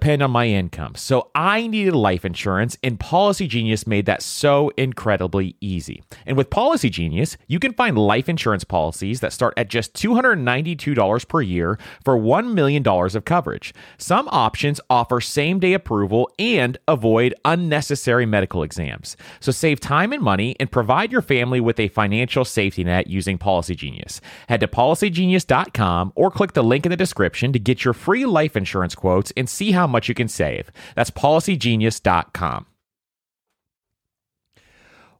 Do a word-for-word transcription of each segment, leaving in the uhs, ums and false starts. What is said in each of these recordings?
depend on my income. So I needed life insurance, and Policy Genius made that so incredibly easy. And with Policy Genius, you can find life insurance policies that start at just two hundred ninety-two dollars per year for one million dollars of coverage. Some options offer same-day approval and avoid unnecessary medical exams. So save time and money and provide your family with a financial safety net using Policy Genius. Head to Policy Genius dot com or click the link in the description to get your free life insurance quotes and see how much you can save. That's Policy Genius dot com.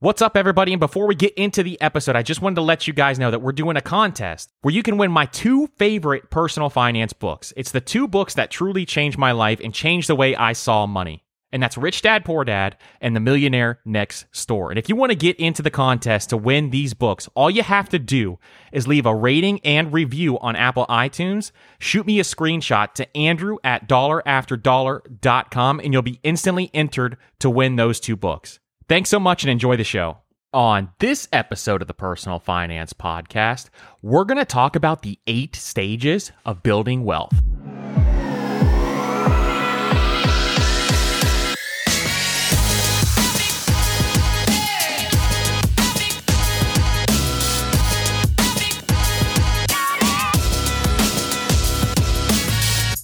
What's up, everybody? And before we get into the episode, I just wanted to let you guys know that we're doing a contest where you can win my two favorite personal finance books. It's the two books that truly changed my life and changed the way I saw money. And that's Rich Dad, Poor Dad, and The Millionaire Next Door. And if you want to get into the contest to win these books, all you have to do is leave a rating and review on Apple iTunes. Shoot me a screenshot to Andrew at dollar after dollar dot com, and you'll be instantly entered to win those two books. Thanks so much and enjoy the show. On this episode of the Personal Finance Podcast, we're going to talk about the eight stages of building wealth.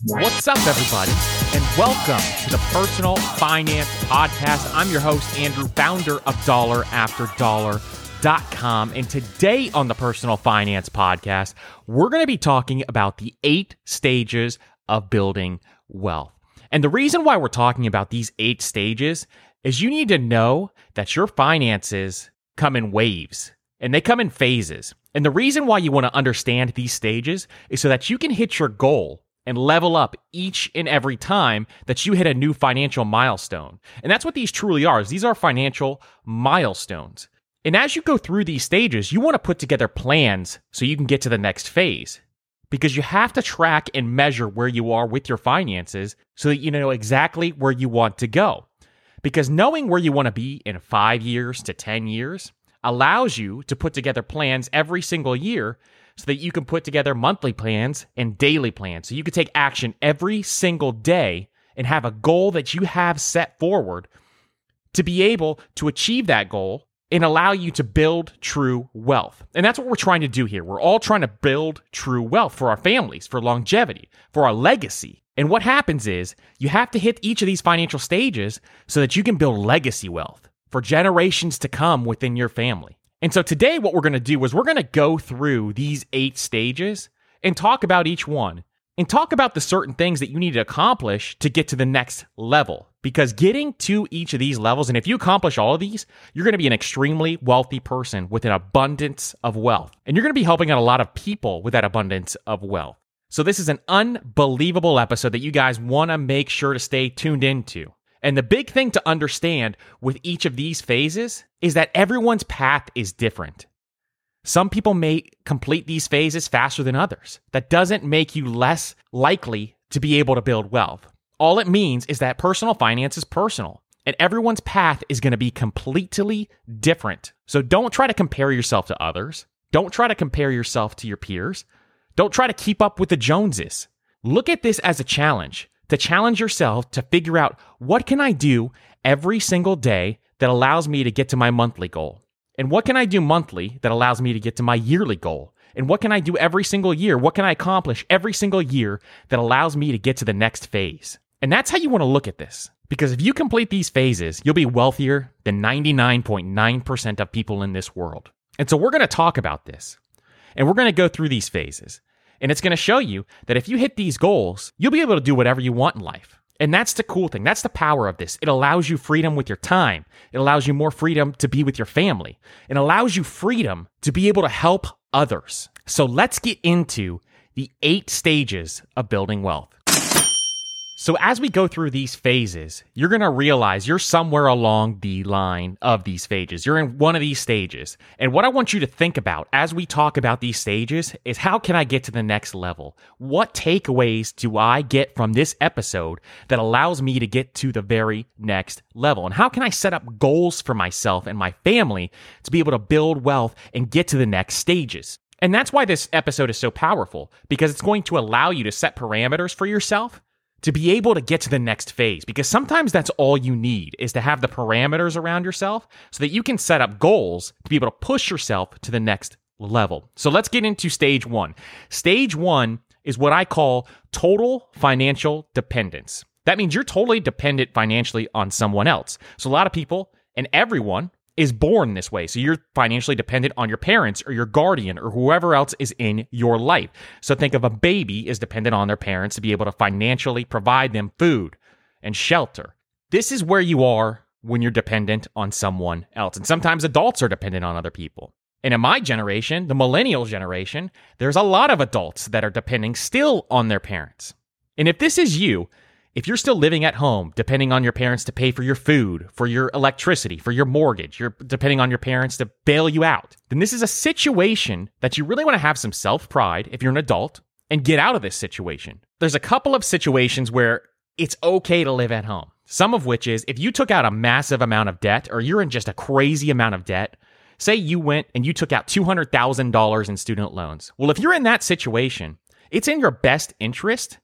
What's up, everybody? And welcome to the Personal Finance Podcast. I'm your host, Andrew, founder of dollar after dollar dot com. And today on the Personal Finance Podcast, we're going to be talking about the eight stages of building wealth. And the reason why we're talking about these eight stages is you need to know that your finances come in waves and they come in phases. And the reason why you want to understand these stages is so that you can hit your goal and level up each and every time that you hit a new financial milestone. And that's what these truly are. Is these are financial milestones. And as you go through these stages, you want to put together plans so you can get to the next phase, because you have to track and measure where you are with your finances so that you know exactly where you want to go. Because knowing where you want to be in five years to ten years allows you to put together plans every single year so that you can put together monthly plans and daily plans. So you can take action every single day and have a goal that you have set forward to be able to achieve that goal and allow you to build true wealth. And that's what we're trying to do here. We're all trying to build true wealth for our families, for longevity, for our legacy. And what happens is you have to hit each of these financial stages so that you can build legacy wealth for generations to come within your family. And so today what we're going to do is we're going to go through these eight stages and talk about each one and talk about the certain things that you need to accomplish to get to the next level. Because getting to each of these levels, and if you accomplish all of these, you're going to be an extremely wealthy person with an abundance of wealth. And you're going to be helping out a lot of people with that abundance of wealth. So this is an unbelievable episode that you guys want to make sure to stay tuned into. And the big thing to understand with each of these phases is that everyone's path is different. Some people may complete these phases faster than others. That doesn't make you less likely to be able to build wealth. All it means is that personal finance is personal, and everyone's path is going to be completely different. So don't try to compare yourself to others. Don't try to compare yourself to your peers. Don't try to keep up with the Joneses. Look at this as a challenge, to challenge yourself to figure out, what can I do every single day that allows me to get to my monthly goal? And what can I do monthly that allows me to get to my yearly goal? And what can I do every single year? What can I accomplish every single year that allows me to get to the next phase? And that's how you want to look at this. Because if you complete these phases, you'll be wealthier than ninety-nine point nine percent of people in this world. And so we're going to talk about this. And we're going to go through these phases. And it's going to show you that if you hit these goals, you'll be able to do whatever you want in life. And that's the cool thing. That's the power of this. It allows you freedom with your time. It allows you more freedom to be with your family. It allows you freedom to be able to help others. So let's get into the eight stages of building wealth. So as we go through these phases, you're going to realize you're somewhere along the line of these phases. You're in one of these stages. And what I want you to think about as we talk about these stages is, how can I get to the next level? What takeaways do I get from this episode that allows me to get to the very next level? And how can I set up goals for myself and my family to be able to build wealth and get to the next stages? And that's why this episode is so powerful, because it's going to allow you to set parameters for yourself to be able to get to the next phase, because sometimes that's all you need, is to have the parameters around yourself so that you can set up goals to be able to push yourself to the next level. So let's get into stage one. Stage one is what I call total financial dependence. That means you're totally dependent financially on someone else. So a lot of people, and everyone, is born this way. So you're financially dependent on your parents or your guardian or whoever else is in your life. So think of, a baby is dependent on their parents to be able to financially provide them food and shelter. This is where you are when you're dependent on someone else. And sometimes adults are dependent on other people. And in my generation, the millennial generation, there's a lot of adults that are depending still on their parents. And if this is you, if you're still living at home, depending on your parents to pay for your food, for your electricity, for your mortgage, you're depending on your parents to bail you out, then this is a situation that you really want to have some self-pride, if you're an adult, and get out of this situation. There's a couple of situations where it's okay to live at home, some of which is, if you took out a massive amount of debt, or you're in just a crazy amount of debt. Say you went and you took out two hundred thousand dollars in student loans. Well, if you're in that situation, it's in your best interest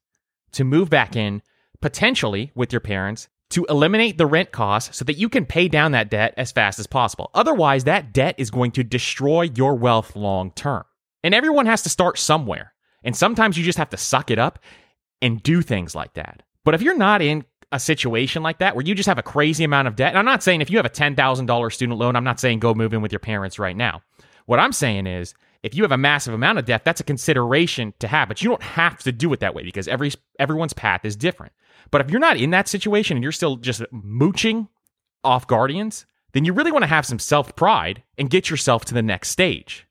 to move back in, potentially with your parents, to eliminate the rent costs so that you can pay down that debt as fast as possible. Otherwise, that debt is going to destroy your wealth long term. And everyone has to start somewhere. And sometimes you just have to suck it up and do things like that. But if you're not in a situation like that, where you just have a crazy amount of debt, and I'm not saying if you have a ten thousand dollars student loan, I'm not saying go move in with your parents right now. What I'm saying is, if you have a massive amount of debt, that's a consideration to have, but you don't have to do it that way, because every everyone's path is different. But if you're not in that situation and you're still just mooching off guardians, then you really want to have some self-pride and get yourself to the next stage,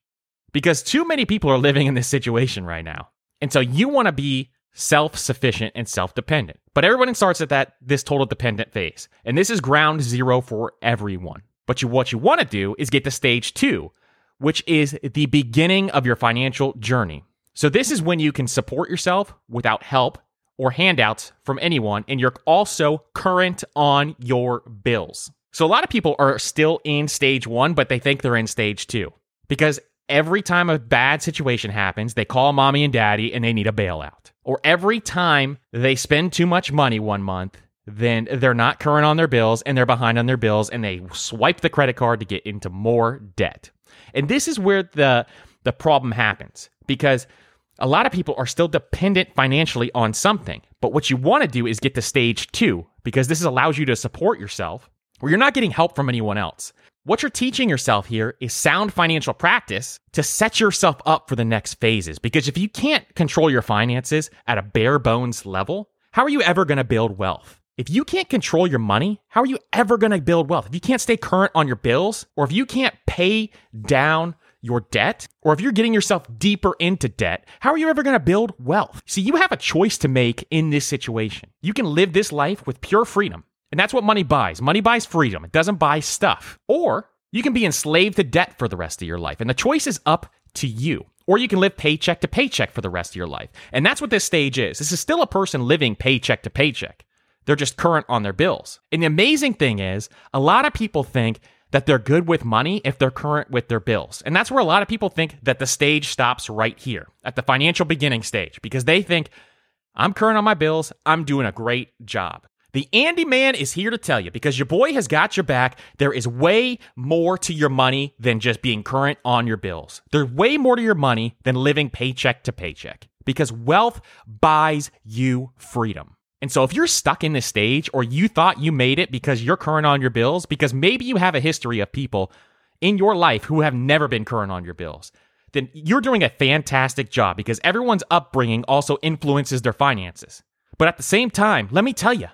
because too many people are living in this situation right now. And so you want to be self-sufficient and self-dependent. But everyone starts at that this total dependent phase. And this is ground zero for everyone. But you, what you want to do is get to stage two, which is the beginning of your financial journey. So this is when you can support yourself without help or handouts from anyone, and you're also current on your bills. So a lot of people are still in stage one, but they think they're in stage two, because every time a bad situation happens, they call mommy and daddy and they need a bailout. Or every time they spend too much money one month, then they're not current on their bills and they're behind on their bills, and they swipe the credit card to get into more debt. And this is where the, the problem happens, because a lot of people are still dependent financially on something. But what you want to do is get to stage two, because this allows you to support yourself where you're not getting help from anyone else. What you're teaching yourself here is sound financial practice to set yourself up for the next phases. Because if you can't control your finances at a bare bones level, how are you ever going to build wealth? If you can't control your money, how are you ever going to build wealth? If you can't stay current on your bills, or if you can't pay down your debt, or if you're getting yourself deeper into debt, how are you ever going to build wealth? See, you have a choice to make in this situation. You can live this life with pure freedom. And that's what money buys. Money buys freedom. It doesn't buy stuff. Or you can be enslaved to debt for the rest of your life. And the choice is up to you. Or you can live paycheck to paycheck for the rest of your life. And that's what this stage is. This is still a person living paycheck to paycheck. They're just current on their bills. And the amazing thing is, a lot of people think that they're good with money if they're current with their bills. And that's where a lot of people think that the stage stops right here, at the financial beginning stage, because they think, I'm current on my bills, I'm doing a great job. The Andy Man is here to tell you, because your boy has got your back, there is way more to your money than just being current on your bills. There's way more to your money than living paycheck to paycheck, because wealth buys you freedom. And so if you're stuck in this stage, or you thought you made it because you're current on your bills, because maybe you have a history of people in your life who have never been current on your bills, then you're doing a fantastic job, because everyone's upbringing also influences their finances. But at the same time, let me tell you,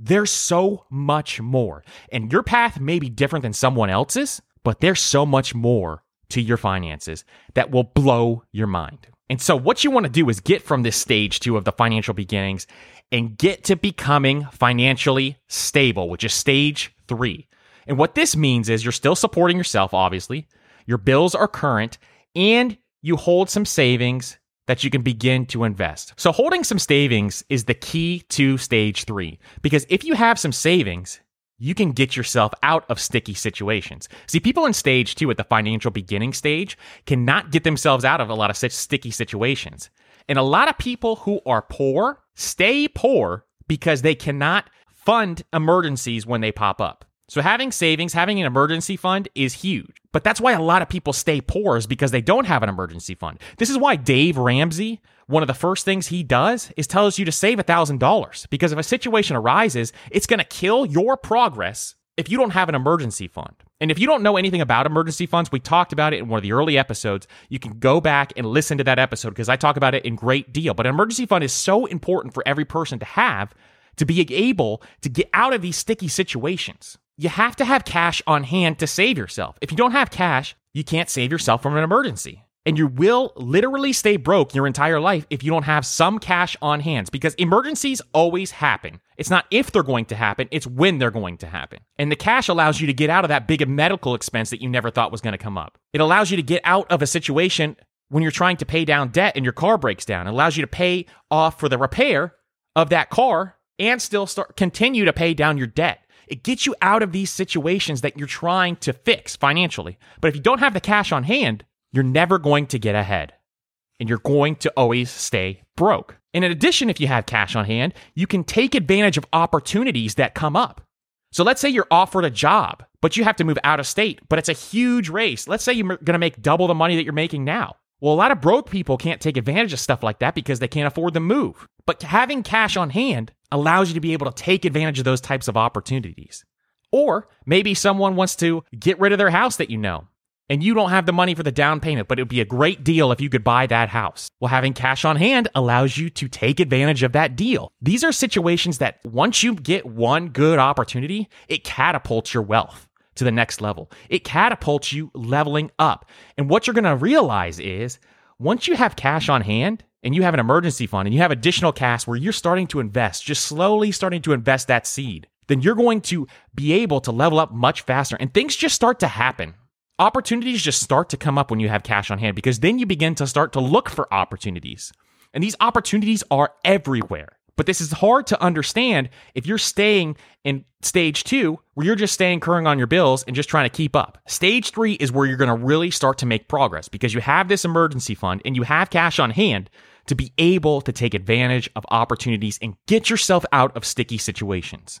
there's so much more. And your path may be different than someone else's, but there's so much more to your finances that will blow your mind. And so what you want to do is get from this stage two of the financial beginnings and get to becoming financially stable, which is stage three. And what this means is you're still supporting yourself, obviously. Your bills are current, and you hold some savings that you can begin to invest. So holding some savings is the key to stage three, because if you have some savings, you can get yourself out of sticky situations. See, people in stage two at the financial beginning stage cannot get themselves out of a lot of such sticky situations. And a lot of people who are poor stay poor because they cannot fund emergencies when they pop up. So having savings, having an emergency fund is huge. But that's why a lot of people stay poor, is because they don't have an emergency fund. This is why Dave Ramsey, one of the first things he does is tells you to save one thousand dollars, because if a situation arises, it's going to kill your progress if you don't have an emergency fund. And if you don't know anything about emergency funds, we talked about it in one of the early episodes. You can go back and listen to that episode because I talk about it in great deal. But an emergency fund is so important for every person to have to be able to get out of these sticky situations. You have to have cash on hand to save yourself. If you don't have cash, you can't save yourself from an emergency. And you will literally stay broke your entire life if you don't have some cash on hand, because emergencies always happen. It's not if they're going to happen, it's when they're going to happen. And the cash allows you to get out of that big medical expense that you never thought was going to come up. It allows you to get out of a situation when you're trying to pay down debt and your car breaks down. It allows you to pay off for the repair of that car and still start continue to pay down your debt. It gets you out of these situations that you're trying to fix financially. But if you don't have the cash on hand, you're never going to get ahead, and you're going to always stay broke. And in addition, if you have cash on hand, you can take advantage of opportunities that come up. So let's say you're offered a job, but you have to move out of state, but it's a huge race. Let's say you're going to make double the money that you're making now. Well, a lot of broke people can't take advantage of stuff like that because they can't afford the move. But having cash on hand allows you to be able to take advantage of those types of opportunities. Or maybe someone wants to get rid of their house that you know, and you don't have the money for the down payment, but it would be a great deal if you could buy that house. Well, having cash on hand allows you to take advantage of that deal. These are situations that once you get one good opportunity, it catapults your wealth to the next level. It catapults you leveling up. And what you're going to realize is once you have cash on hand and you have an emergency fund and you have additional cash where you're starting to invest, just slowly starting to invest that seed, then you're going to be able to level up much faster, and things just start to happen. Opportunities just start to come up when you have cash on hand, because then you begin to start to look for opportunities. And these opportunities are everywhere. But this is hard to understand if you're staying in stage two, where you're just staying current on your bills and just trying to keep up. Stage three is where you're going to really start to make progress, because you have this emergency fund and you have cash on hand to be able to take advantage of opportunities and get yourself out of sticky situations.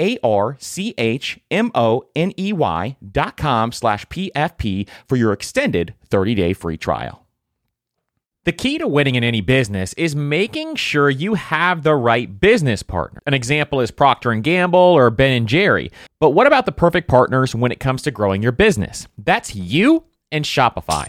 A-R-C-H-M-O-N-E-Y dot com slash P F P for your extended thirty-day free trial. The key to winning in any business is making sure you have the right business partner. An example is Procter and Gamble or Ben and Jerry. But what about the perfect partners when it comes to growing your business? That's you and Shopify.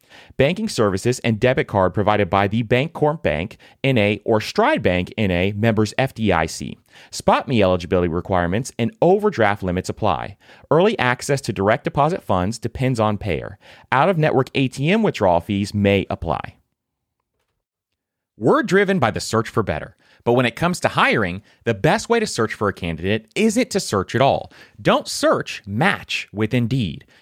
Banking services and debit card provided by the Bancorp Bank, N A or Stride Bank, N A, members F D I C. Spot me eligibility requirements and overdraft limits apply. Early access to direct deposit funds depends on payer. Out-of-network A T M withdrawal fees may apply. We're driven by the search for better. But when it comes to hiring, the best way to search for a candidate isn't to search at all. Don't search, match with Indeed.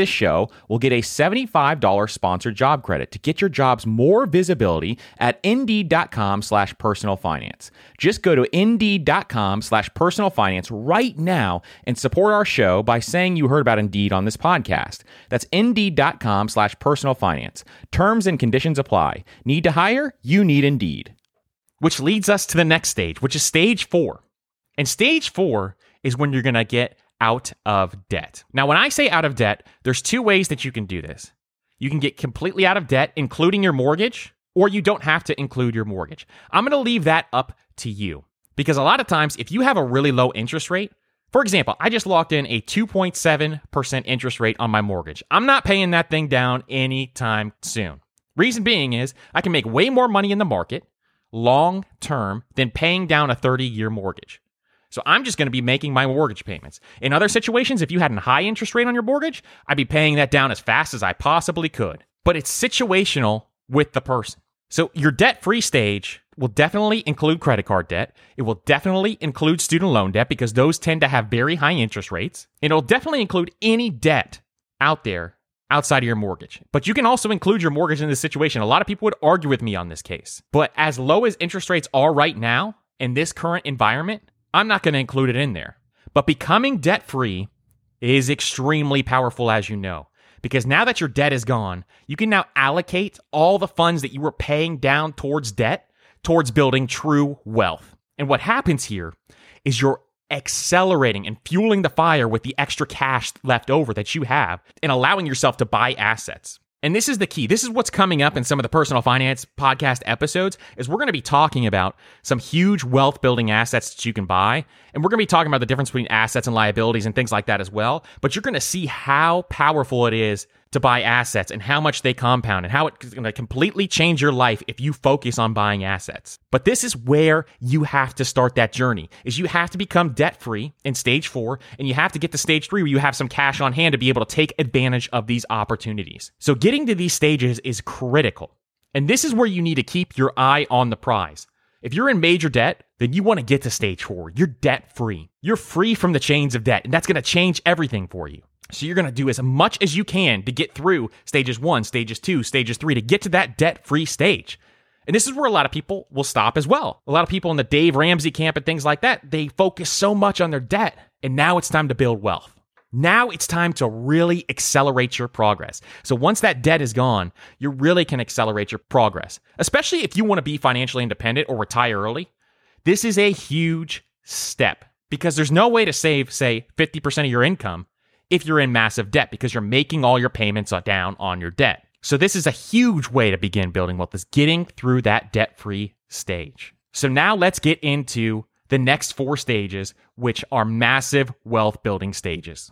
this show will get a seventy-five dollars sponsored job credit to get your jobs more visibility at Indeed.com slash personal finance. Just go to Indeed.com slash personal finance right now and support our show by saying you heard about Indeed on this podcast. That's Indeed.com slash personal finance. Terms and conditions apply. Need to hire? You need Indeed. Which leads us to the next stage, which is stage four. And stage four is when you're going to get out of debt. Now, when I say out of debt, there's two ways that you can do this. You can get completely out of debt, including your mortgage, or you don't have to include your mortgage. I'm going to leave that up to you, because a lot of times if you have a really low interest rate, for example, I just locked in a two point seven percent interest rate on my mortgage. I'm not paying that thing down anytime soon. Reason being is I can make way more money in the market long term than paying down a thirty-year mortgage. So I'm just going to be making my mortgage payments. In other situations, if you had a high interest rate on your mortgage, I'd be paying that down as fast as I possibly could. But it's situational with the person. So your debt-free stage will definitely include credit card debt. It will definitely include student loan debt, because those tend to have very high interest rates. And it'll definitely include any debt out there outside of your mortgage. But you can also include your mortgage in this situation. A lot of people would argue with me on this case. But as low as interest rates are right now in this current environment, I'm not going to include it in there. But becoming debt-free is extremely powerful, as you know, because now that your debt is gone, you can now allocate all the funds that you were paying down towards debt towards building true wealth. And what happens here is you're accelerating and fueling the fire with the extra cash left over that you have and allowing yourself to buy assets. And this is the key. This is what's coming up in some of the personal finance podcast episodes, is we're going to be talking about some huge wealth building assets that you can buy. And we're going to be talking about the difference between assets and liabilities and things like that as well. But you're going to see how powerful it is to buy assets and how much they compound and how it's going to completely change your life if you focus on buying assets. But this is where you have to start that journey, is you have to become debt-free in stage four, and you have to get to stage three where you have some cash on hand to be able to take advantage of these opportunities. So getting to these stages is critical. And this is where you need to keep your eye on the prize. If you're in major debt, then you want to get to stage four. You're debt-free. You're free from the chains of debt, and that's going to change everything for you. So you're going to do as much as you can to get through stages one, stages two, stages three, to get to that debt-free stage. And this is where a lot of people will stop as well. A lot of people in the Dave Ramsey camp and things like that, they focus so much on their debt, and now it's time to build wealth. Now it's time to really accelerate your progress. So once that debt is gone, you really can accelerate your progress, especially if you want to be financially independent or retire early. This is a huge step because there's no way to save, say, fifty percent of your income if you're in massive debt because you're making all your payments down on your debt. So this is a huge way to begin building wealth, is getting through that debt-free stage. So now let's get into the next four stages, which are massive wealth building stages.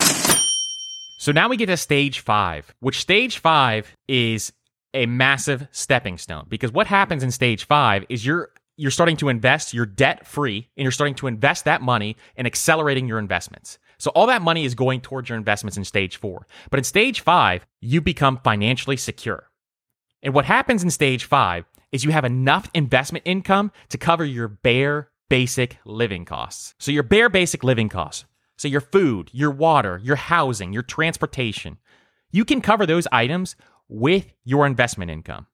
So now we get to stage five, which stage five is a massive stepping stone, because what happens in stage five is you're you're starting to invest, you're debt-free, and you're starting to invest that money and accelerating your investments. So all that money is going towards your investments in stage four. But in stage five, you become financially secure. And what happens in stage five is you have enough investment income to cover your bare basic living costs. So your bare basic living costs, so your food, your water, your housing, your transportation, you can cover those items with your investment income.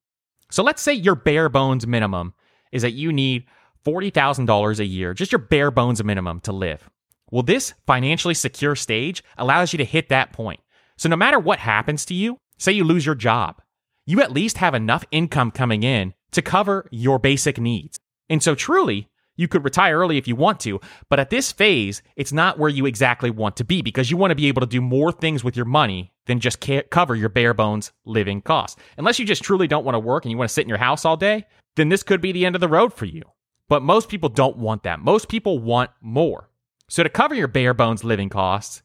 So let's say your bare bones minimum is that you need forty thousand dollars a year, just your bare bones minimum to live. Well, this financially secure stage allows you to hit that point. So no matter what happens to you, say you lose your job, you at least have enough income coming in to cover your basic needs. And so truly, you could retire early if you want to, but at this phase, it's not where you exactly want to be because you want to be able to do more things with your money than just cover your bare bones living costs. Unless you just truly don't want to work and you want to sit in your house all day, then this could be the end of the road for you. But most people don't want that. Most people want more. So to cover your bare bones living costs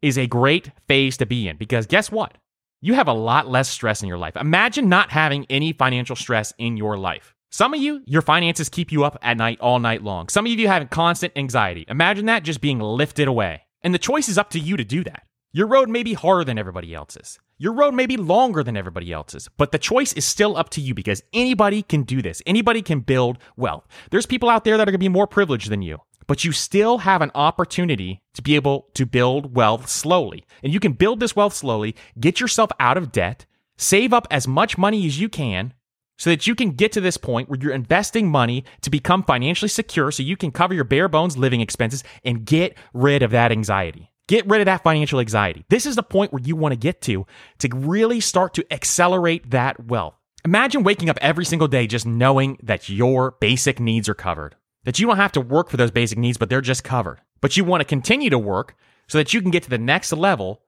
is a great phase to be in because guess what? You have a lot less stress in your life. Imagine not having any financial stress in your life. Some of you, your finances keep you up at night all night long. Some of you have constant anxiety. Imagine that just being lifted away. And the choice is up to you to do that. Your road may be harder than everybody else's. Your road may be longer than everybody else's. But the choice is still up to you because anybody can do this. Anybody can build wealth. There's people out there that are going to be more privileged than you. But you still have an opportunity to be able to build wealth slowly. And you can build this wealth slowly, get yourself out of debt, save up as much money as you can, so that you can get to this point where you're investing money to become financially secure so you can cover your bare bones living expenses and get rid of that anxiety. Get rid of that financial anxiety. This is the point where you want to get to to really start to accelerate that wealth. Imagine waking up every single day just knowing that your basic needs are covered, that you don't have to work for those basic needs, but they're just covered. But you want to continue to work so that you can get to the next level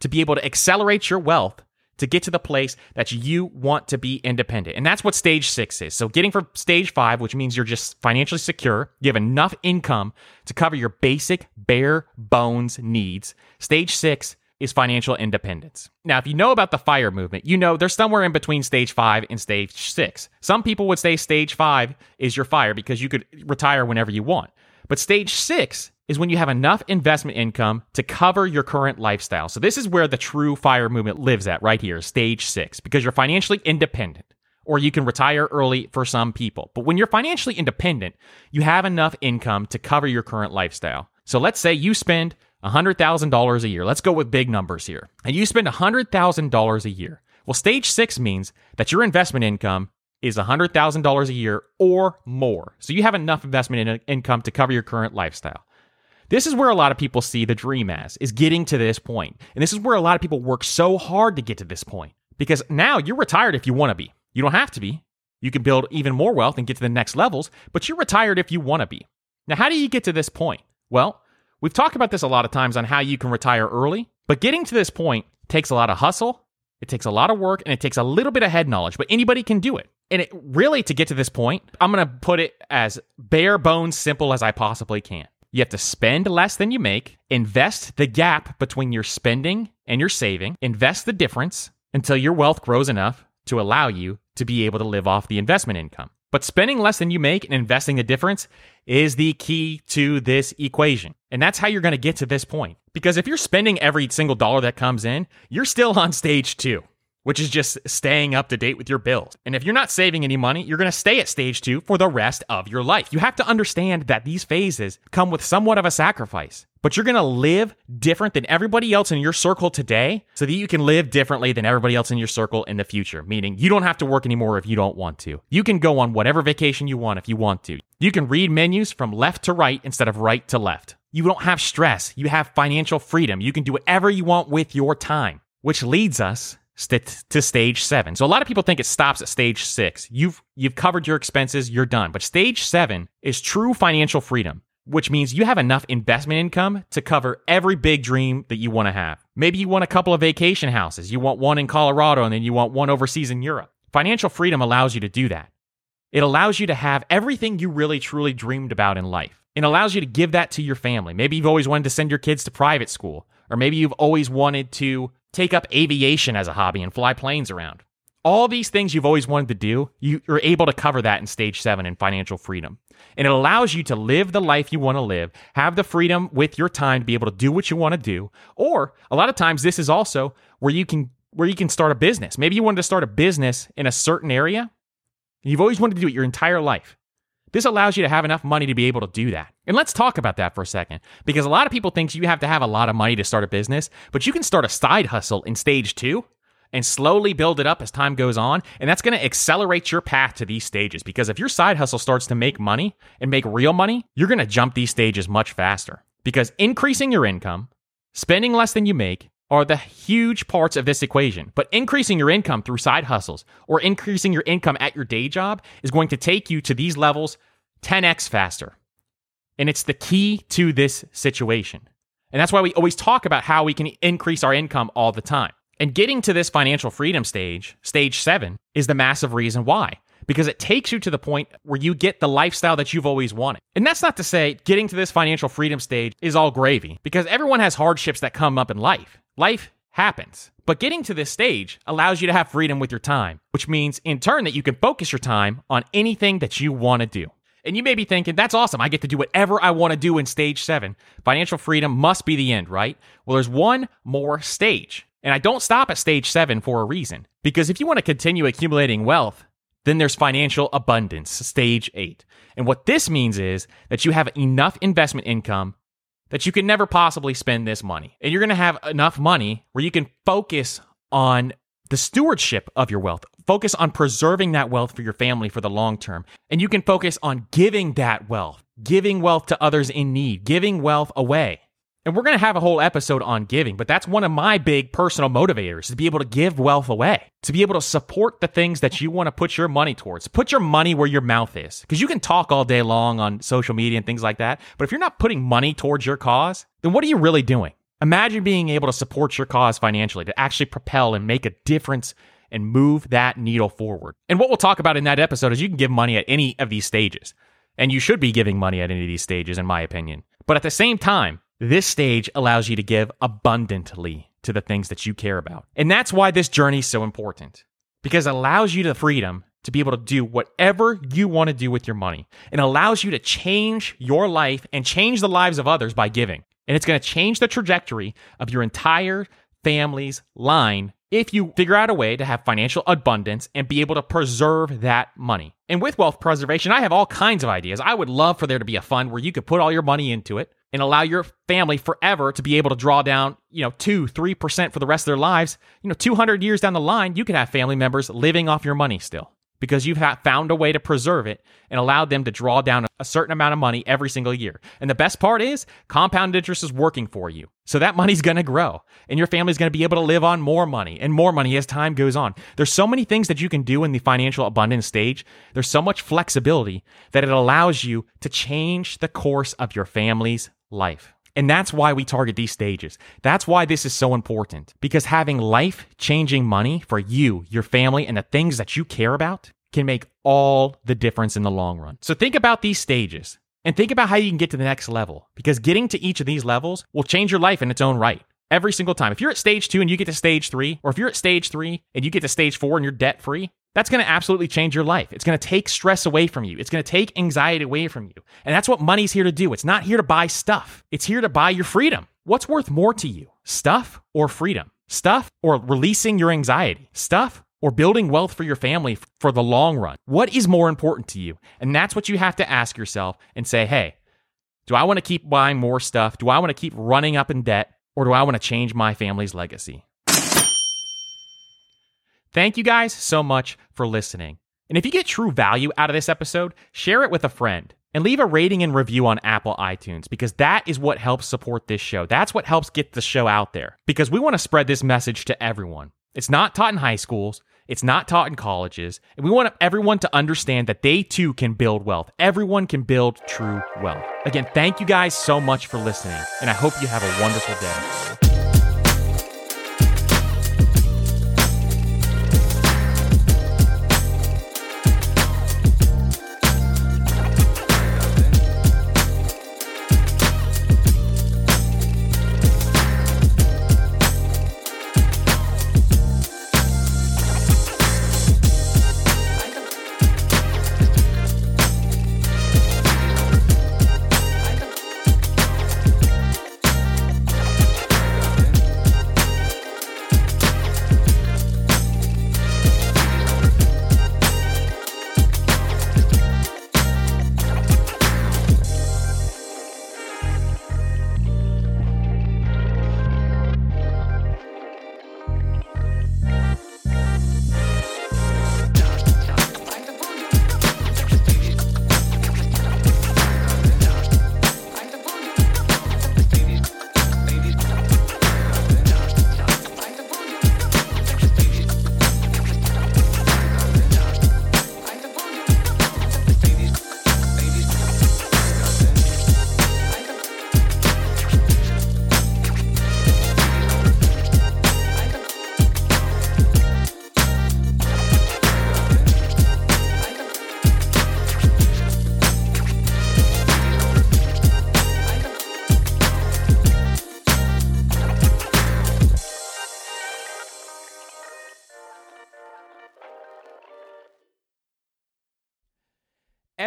to be able to accelerate your wealth to get to the place that you want to be independent. And that's what stage six is. So getting from stage five, which means you're just financially secure, you have enough income to cover your basic bare bones needs. Stage six is financial independence. Now, if you know about the FIRE movement, you know they're somewhere in between stage five and stage six. Some people would say stage five is your FIRE because you could retire whenever you want. But stage six is when you have enough investment income to cover your current lifestyle. So this is where the true FIRE movement lives at right here, stage six, because you're financially independent, or you can retire early for some people. But when you're financially independent, you have enough income to cover your current lifestyle. So let's say you spend one hundred thousand dollars a year. Let's go with big numbers here. And you spend one hundred thousand dollars a year. Well, stage six means that your investment income is one hundred thousand dollars a year or more. So you have enough investment in income to cover your current lifestyle. This is where a lot of people see the dream as, is getting to this point. And this is where a lot of people work so hard to get to this point. Because now you're retired if you want to be. You don't have to be. You can build even more wealth and get to the next levels, but you're retired if you want to be. Now, how do you get to this point? Well, we've talked about this a lot of times on how you can retire early, but getting to this point takes a lot of hustle, it takes a lot of work, and it takes a little bit of head knowledge, but anybody can do it. And it really, to get to this point, I'm going to put it as bare bones simple as I possibly can. You have to spend less than you make, invest the gap between your spending and your saving, invest the difference, until your wealth grows enough to allow you to be able to live off the investment income. But spending less than you make and investing the difference is the key to this equation. And that's how you're going to get to this point. Because if you're spending every single dollar that comes in, you're still on stage two, which is just staying up to date with your bills. And if you're not saving any money, you're going to stay at stage two for the rest of your life. You have to understand that these phases come with somewhat of a sacrifice, but you're going to live different than everybody else in your circle today so that you can live differently than everybody else in your circle in the future, meaning you don't have to work anymore if you don't want to. You can go on whatever vacation you want if you want to. You can read menus from left to right instead of right to left. You don't have stress. You have financial freedom. You can do whatever you want with your time, which leads us to stage seven. So a lot of people think it stops at stage six. You've you've covered your expenses, you're done. But stage seven is true financial freedom, which means you have enough investment income to cover every big dream that you want to have. Maybe you want a couple of vacation houses. You want one in Colorado and then you want one overseas in Europe. Financial freedom allows you to do that. It allows you to have everything you really truly dreamed about in life. It allows you to give that to your family. Maybe you've always wanted to send your kids to private school, or maybe you've always wanted to take up aviation as a hobby and fly planes around. All these things you've always wanted to do, you, you're able to cover that in stage seven in financial freedom. And it allows you to live the life you want to live, have the freedom with your time to be able to do what you want to do. Or a lot of times this is also where you can where you can start a business. Maybe you wanted to start a business in a certain area, and you've always wanted to do it your entire life. This allows you to have enough money to be able to do that. And let's talk about that for a second, because a lot of people think you have to have a lot of money to start a business, but you can start a side hustle in stage two and slowly build it up as time goes on. And that's going to accelerate your path to these stages, because if your side hustle starts to make money and make real money, you're going to jump these stages much faster, because increasing your income, spending less than you make, are the huge parts of this equation. But increasing your income through side hustles or increasing your income at your day job is going to take you to these levels ten x faster. And it's the key to this situation. And that's why we always talk about how we can increase our income all the time. And getting to this financial freedom stage, stage seven, is the massive reason why. Because it takes you to the point where you get the lifestyle that you've always wanted. And that's not to say getting to this financial freedom stage is all gravy, because everyone has hardships that come up in life. Life happens. But getting to this stage allows you to have freedom with your time, which means in turn that you can focus your time on anything that you want to do. And you may be thinking, that's awesome. I get to do whatever I want to do in stage seven. Financial freedom must be the end, right? Well, there's one more stage. And I don't stop at stage seven for a reason, because if you want to continue accumulating wealth, then there's financial abundance, stage eight. And what this means is that you have enough investment income that you can never possibly spend this money. And you're going to have enough money where you can focus on the stewardship of your wealth, focus on preserving that wealth for your family for the long term. And you can focus on giving that wealth, giving wealth to others in need, giving wealth away. And we're going to have a whole episode on giving, but that's one of my big personal motivators, to be able to give wealth away, to be able to support the things that you want to put your money towards. Put your money where your mouth is, because you can talk all day long on social media and things like that, but if you're not putting money towards your cause, then what are you really doing? Imagine being able to support your cause financially, to actually propel and make a difference and move that needle forward. And what we'll talk about in that episode is you can give money at any of these stages, and you should be giving money at any of these stages, in my opinion. But at the same time, this stage allows you to give abundantly to the things that you care about. And that's why this journey is so important, because it allows you the freedom to be able to do whatever you want to do with your money. It allows you to change your life and change the lives of others by giving. And it's going to change the trajectory of your entire family's line if you figure out a way to have financial abundance and be able to preserve that money. And with wealth preservation, I have all kinds of ideas. I would love for there to be a fund where you could put all your money into it and allow your family forever to be able to draw down, you know, two, three percent for the rest of their lives. You know, two hundred years down the line, you could have family members living off your money still, because you've found a way to preserve it and allow them to draw down a certain amount of money every single year. And the best part is compound interest is working for you. So that money's going to grow, and your family's going to be able to live on more money and more money as time goes on. There's so many things that you can do in the financial abundance stage. There's so much flexibility that it allows you to change the course of your family's life. And that's why we target these stages. That's why this is so important, because having life-changing money for you, your family, and the things that you care about can make all the difference in the long run. So think about these stages and think about how you can get to the next level, because getting to each of these levels will change your life in its own right. Every single time. If you're at stage two and you get to stage three, or if you're at stage three and you get to stage four and you're debt free, that's going to absolutely change your life. It's going to take stress away from you. It's going to take anxiety away from you. And that's what money's here to do. It's not here to buy stuff. It's here to buy your freedom. What's worth more to you? Stuff or freedom? Stuff or releasing your anxiety? Stuff or building wealth for your family for the long run? What is more important to you? And that's what you have to ask yourself and say, hey, do I want to keep buying more stuff? Do I want to keep running up in debt? Or do I want to change my family's legacy? Thank you guys so much for listening. And if you get true value out of this episode, share it with a friend and leave a rating and review on Apple iTunes, because that is what helps support this show. That's what helps get the show out there, because we want to spread this message to everyone. It's not taught in high schools. It's not taught in colleges. And we want everyone to understand that they too can build wealth. Everyone can build true wealth. Again, thank you guys so much for listening, and I hope you have a wonderful day.